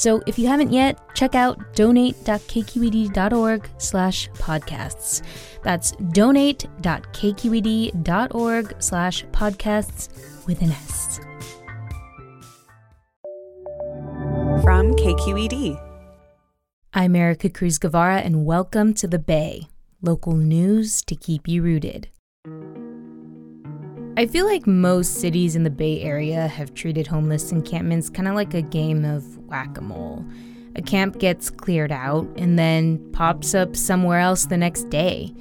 So if you haven't yet, check out donate.kqed.org/podcasts. That's donate.kqed.org/podcasts with an S. From KQED. I'm Ericka Cruz Guevarra, and welcome to The Bay, local news to keep you rooted. I feel like most cities in the Bay Area have treated homeless encampments kind of like a game of whack-a-mole. A camp gets cleared out and then pops up somewhere else the next day.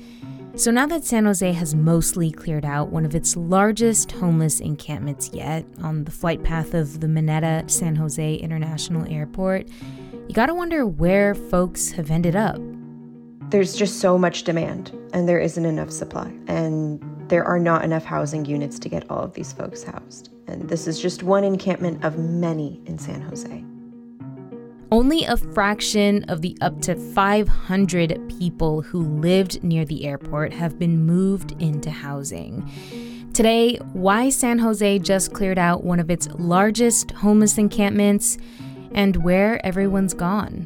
So now that San Jose has mostly cleared out one of its largest homeless encampments yet, on the flight path of the Mineta San Jose International Airport, you gotta wonder where folks have ended up. There's just so much demand, and there isn't enough supply, and there are not enough housing units to get all of these folks housed. And this is just one encampment of many in San Jose. Only a fraction of the up to 500 people who lived near the airport have been moved into housing. Today, why San Jose just cleared out one of its largest homeless encampments, and where everyone's gone.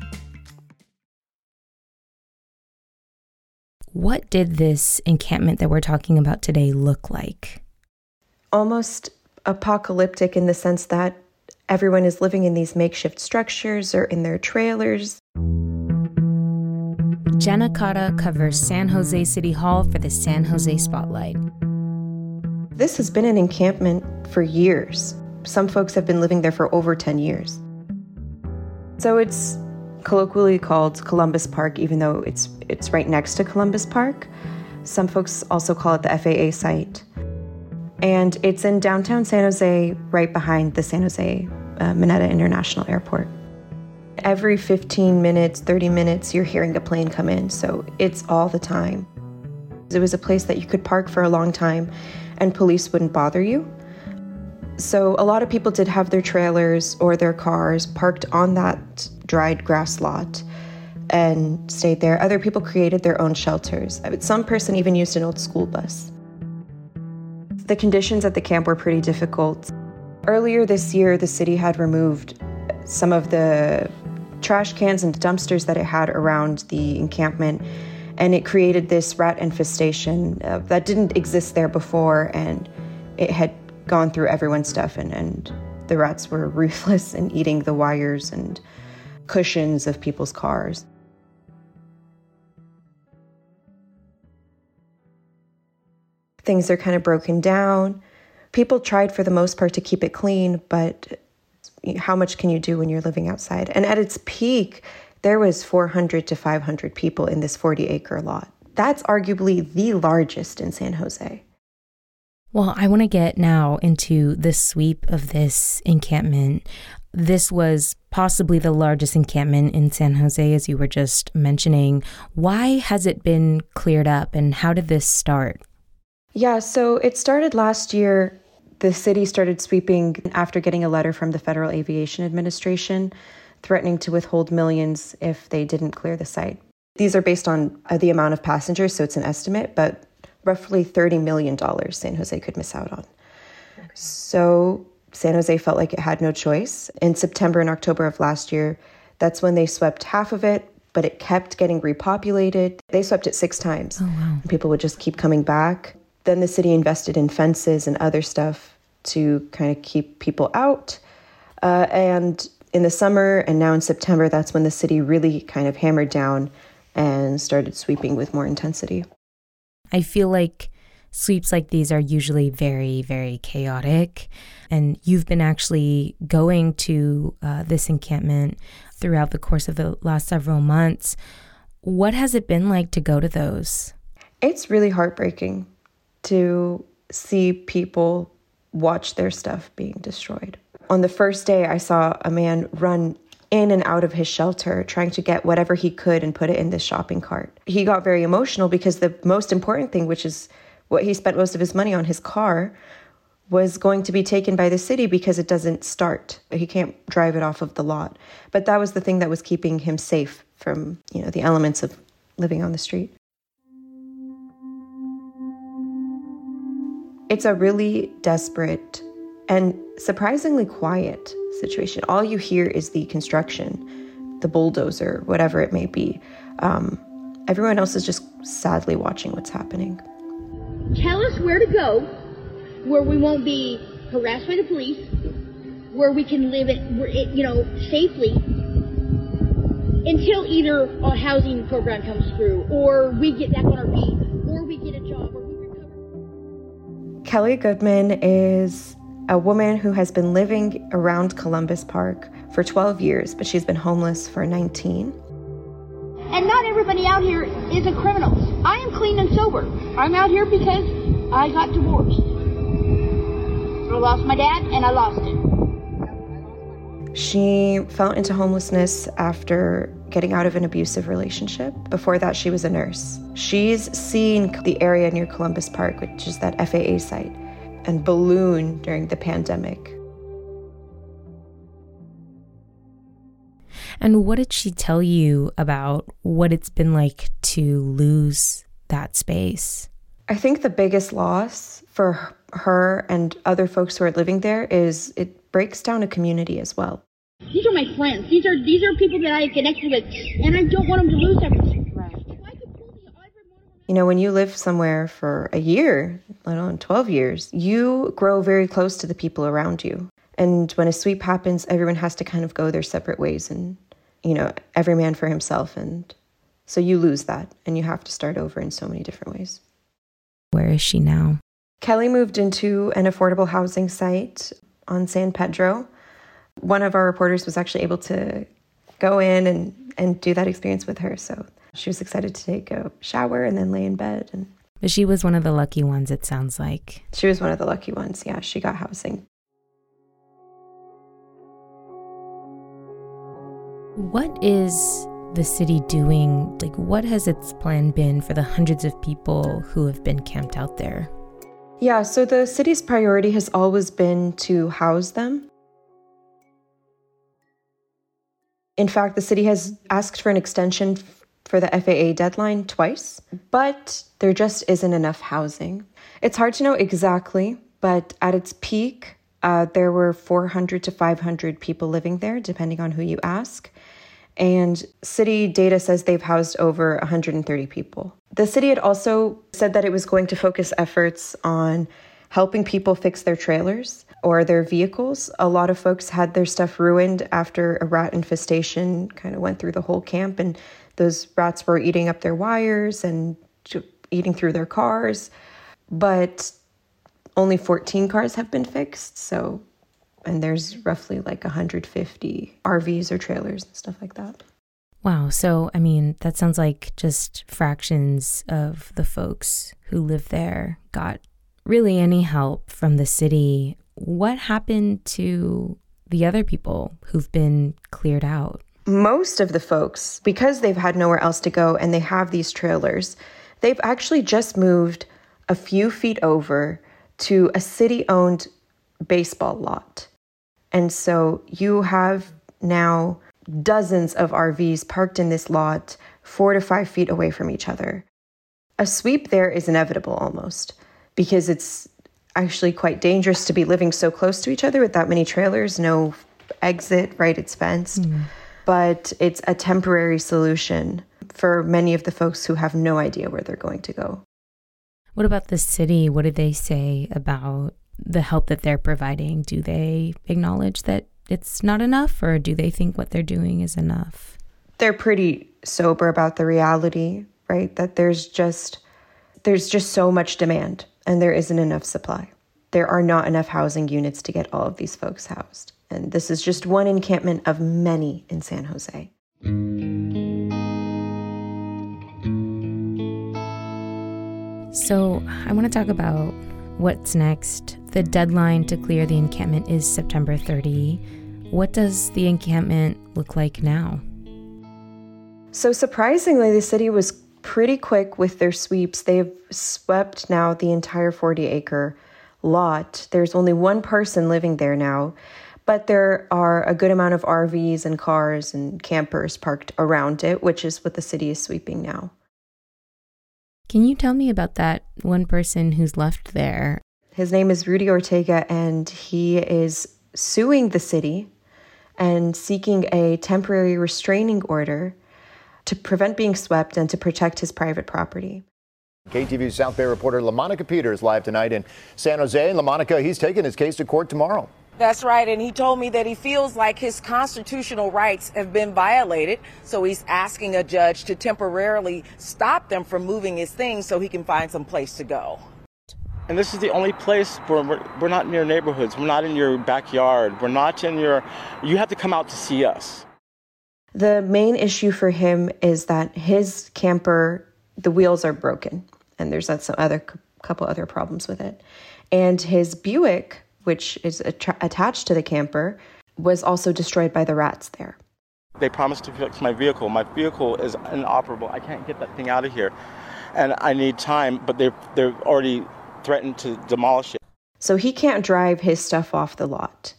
What did this encampment that we're talking about today look like? Almost apocalyptic in the sense that everyone is living in these makeshift structures or in their trailers. Jana Kadah covers San Jose City Hall for the San Jose Spotlight. This has been an encampment for years. Some folks have been living there for over 10 years. So it's colloquially called Columbus Park, even though it's right next to Columbus Park. Some folks also call it the FAA site. And it's in downtown San Jose, right behind the San Jose Mineta International Airport. Every 15 minutes, 30 minutes, you're hearing a plane come in, so it's all the time. It was a place that you could park for a long time and police wouldn't bother you. So a lot of people did have their trailers or their cars parked on that dried grass lot and stayed there. Other people created their own shelters. Some person even used an old school bus. The conditions at the camp were pretty difficult. Earlier this year, the city had removed some of the trash cans and dumpsters that it had around the encampment, and it created this rat infestation that didn't exist there before, and it had gone through everyone's stuff, and the rats were ruthless in eating the wires and cushions of people's cars. Things are kind of broken down. People tried for the most part to keep it clean, but how much can you do when you're living outside? And at its peak, there was 400 to 500 people in this 40-acre lot. That's arguably the largest in San Jose. Well, I want to get now into the sweep of this encampment. This was possibly the largest encampment in San Jose, as you were just mentioning. Why has it been cleared up, and how did this start? Yeah, so it started last year. The city started sweeping after getting a letter from the Federal Aviation Administration threatening to withhold millions if they didn't clear the site. These are based on the amount of passengers, so it's an estimate, but roughly $30 million San Jose could miss out on. Okay. So San Jose felt like it had no choice. In September and October of last year, that's when they swept half of it, but it kept getting repopulated. They swept it 6 times. Oh, wow. And people would just keep coming back. Then the city invested in fences and other stuff to kind of keep people out. And in the summer and now in September, that's when the city really kind of hammered down and started sweeping with more intensity. I feel like sweeps like these are usually very, very chaotic. And you've been actually going to this encampment throughout the course of the last several months. What has it been like to go to those? It's really heartbreaking to see people watch their stuff being destroyed. On the first day, I saw a man run in and out of his shelter, trying to get whatever he could and put it in this shopping cart. He got very emotional because the most important thing, which is what he spent most of his money on, his car, was going to be taken by the city because it doesn't start. He can't drive it off of the lot. But that was the thing that was keeping him safe from, the elements of living on the street. It's a really desperate and surprisingly quiet situation. All you hear is the construction, the bulldozer, whatever it may be. Everyone else is just sadly watching what's happening. Tell us where to go, where we won't be harassed by the police, where we can live it safely until either a housing program comes through or we get back on our feet or we get a job or we recover. Kelly Goodman is a woman who has been living around Columbus Park for 12 years, but she's been homeless for 19. And not everybody out here is a criminal. I am clean and sober. I'm out here because I got divorced. I lost my dad and I lost him. She fell into homelessness after getting out of an abusive relationship. Before that, she was a nurse. She's seen the area near Columbus Park, which is that FAA site, and balloon during the pandemic. And what did she tell you about what it's been like to lose that space? I think the biggest loss for her and other folks who are living there is it breaks down a community as well. These are my friends. These are people that I connected with, and I don't want them to lose everything. Right. When you live somewhere for a year, let alone 12 years, you grow very close to the people around you. And when a sweep happens, everyone has to kind of go their separate ways and, every man for himself. And so you lose that and you have to start over in so many different ways. Where is she now? Kelly moved into an affordable housing site on San Pedro. One of our reporters was actually able to go in and do that experience with her. So she was excited to take a shower and then lay in bed. But she was one of the lucky ones, it sounds like. She was one of the lucky ones, yeah. She got housing. What is the city doing? What has its plan been for the hundreds of people who have been camped out there? Yeah, so the city's priority has always been to house them. In fact, the city has asked for an extension for the FAA deadline twice, but there just isn't enough housing. It's hard to know exactly, but at its peak, there were 400 to 500 people living there, depending on who you ask. And city data says they've housed over 130 people. The city had also said that it was going to focus efforts on helping people fix their trailers or their vehicles. A lot of folks had their stuff ruined after a rat infestation kind of went through the whole camp, and those rats were eating up their wires and eating through their cars. But only 14 cars have been fixed, and there's roughly 150 RVs or trailers and stuff like that. Wow, that sounds like just fractions of the folks who live there got really any help from the city. What happened to the other people who've been cleared out? Most of the folks, because they've had nowhere else to go and they have these trailers, they've actually just moved a few feet over to a city-owned baseball lot. And so you have now dozens of RVs parked in this lot 4 to 5 feet away from each other. A sweep there is inevitable almost, because it's actually quite dangerous to be living so close to each other with that many trailers, no exit, right? It's fenced. Mm. But it's a temporary solution for many of the folks who have no idea where they're going to go. What about the city? What do they say about the help that they're providing? Do they acknowledge that it's not enough, or do they think what they're doing is enough? They're pretty sober about the reality, right? That there's just so much demand and there isn't enough supply. There are not enough housing units to get all of these folks housed. And this is just one encampment of many in San Jose. So I want to talk about what's next. The deadline to clear the encampment is September 30. What does the encampment look like now? So surprisingly, the city was pretty quick with their sweeps. They've swept now the entire 40-acre lot. There's only one person living there now, but there are a good amount of RVs and cars and campers parked around it, which is what the city is sweeping now. Can you tell me about that one person who's left there? His name is Rudy Ortega, and he is suing the city and seeking a temporary restraining order to prevent being swept and to protect his private property. KTVU South Bay reporter LaMonica Peters live tonight in San Jose. And LaMonica, he's taking his case to court tomorrow. That's right, and he told me that he feels like his constitutional rights have been violated, so he's asking a judge to temporarily stop them from moving his things so he can find some place to go. And this is the only place where we're not in your neighborhoods, we're not in your backyard, we're not in your... You have to come out to see us. The main issue for him is that his camper, the wheels are broken, and there's some other couple other problems with it. And his Buick, which is attached to the camper, was also destroyed by the rats there. They promised to fix my vehicle. My vehicle is inoperable. I can't get that thing out of here. And I need time, but they've already threatened to demolish it. So he can't drive his stuff off the lot.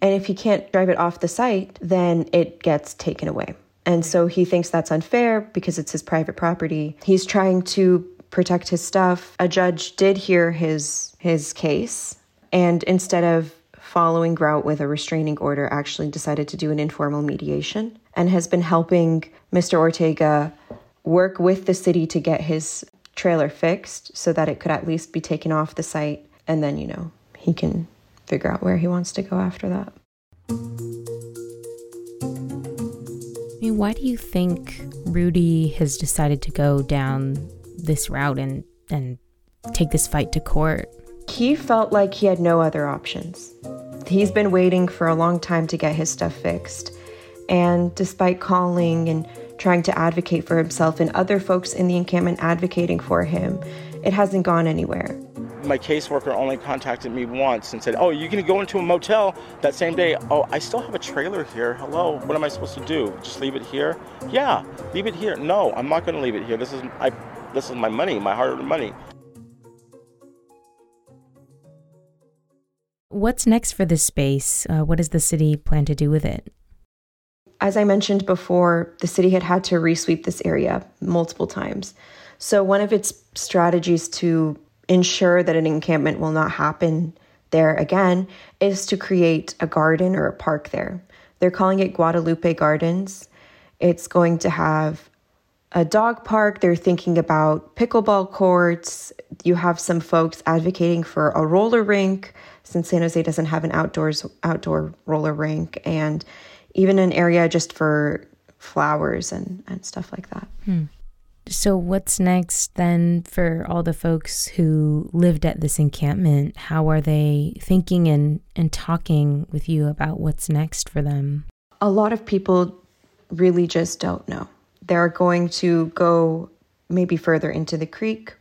And if he can't drive it off the site, then it gets taken away. And so he thinks that's unfair because it's his private property. He's trying to protect his stuff. A judge did hear his case, and instead of following route with a restraining order, actually decided to do an informal mediation and has been helping Mr. Ortega work with the city to get his trailer fixed so that it could at least be taken off the site. And then, he can figure out where he wants to go after that. I mean, why do you think Rudy has decided to go down this route and take this fight to court? He felt like he had no other options. He's been waiting for a long time to get his stuff fixed. And despite calling and trying to advocate for himself and other folks in the encampment advocating for him, it hasn't gone anywhere. My caseworker only contacted me once and said, oh, you're going to go into a motel that same day. Oh, I still have a trailer here. Hello, what am I supposed to do? Just leave it here? Yeah, leave it here. No, I'm not going to leave it here. This is my money, my hard-earned money. What's next for this space? What does the city plan to do with it? As I mentioned before, the city had to resweep this area multiple times. So one of its strategies to ensure that an encampment will not happen there again is to create a garden or a park there. They're calling it Guadalupe Gardens. It's going to have a dog park. They're thinking about pickleball courts. You have some folks advocating for a roller rink, since San Jose doesn't have an outdoor roller rink, and even an area just for flowers and stuff like that. Hmm. So what's next then for all the folks who lived at this encampment? How are they thinking and talking with you about what's next for them? A lot of people really just don't know. They're going to go maybe further into the creek.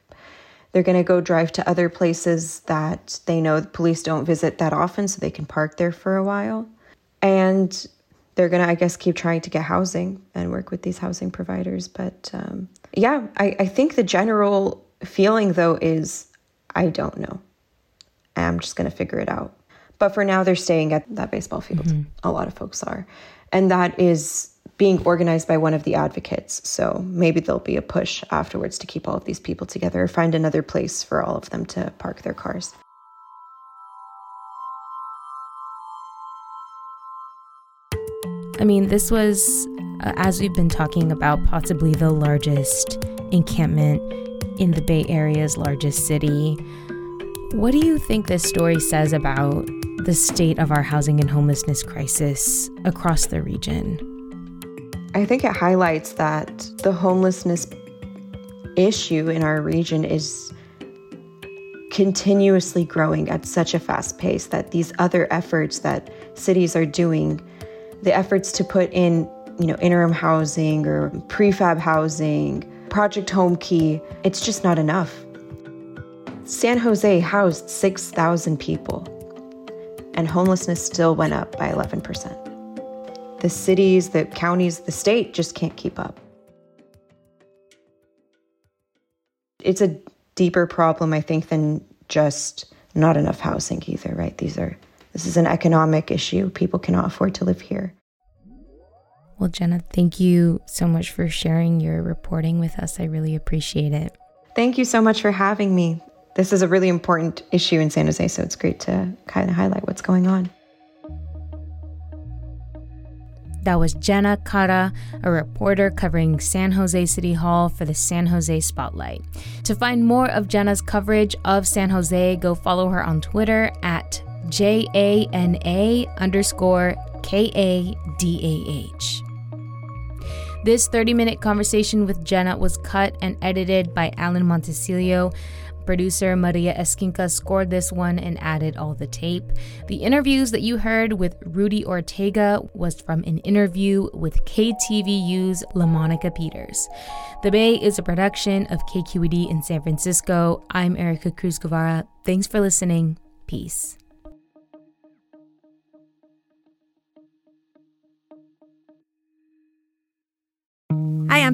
They're going to go drive to other places that they know the police don't visit that often, so they can park there for a while. And they're going to, I guess, keep trying to get housing and work with these housing providers. But I think the general feeling, though, is I don't know. I'm just going to figure it out. But for now, they're staying at that baseball field. Mm-hmm. A lot of folks are. And that is being organized by one of the advocates. So maybe there'll be a push afterwards to keep all of these people together or find another place for all of them to park their cars. I mean, this was, as we've been talking about, possibly the largest encampment in the Bay Area's largest city. What do you think this story says about the state of our housing and homelessness crisis across the region? I think it highlights that the homelessness issue in our region is continuously growing at such a fast pace that these other efforts that cities are doing, the efforts to put in, interim housing or prefab housing, Project Home Key, it's just not enough. San Jose housed 6,000 people, and homelessness still went up by 11%. The cities, the counties, the state just can't keep up. It's a deeper problem, I think, than just not enough housing either, right? This is an economic issue. People cannot afford to live here. Well, Jana, thank you so much for sharing your reporting with us. I really appreciate it. Thank you so much for having me. This is a really important issue in San Jose, so it's great to kind of highlight what's going on. That was Jana Kadah, a reporter covering San Jose City Hall for the San Jose Spotlight. To find more of Jana's coverage of San Jose, go follow her on Twitter at JANA_KADAH. This 30-minute conversation with Jana was cut and edited by Alan Montecillo. Producer Maria Esquinca scored this one and added all the tape. The interviews that you heard with Rudy Ortega was from an interview with KTVU's LaMonica Peters. The Bay is a production of KQED in San Francisco. I'm Ericka Cruz Guevarra. Thanks for listening. Peace. Hi, I'm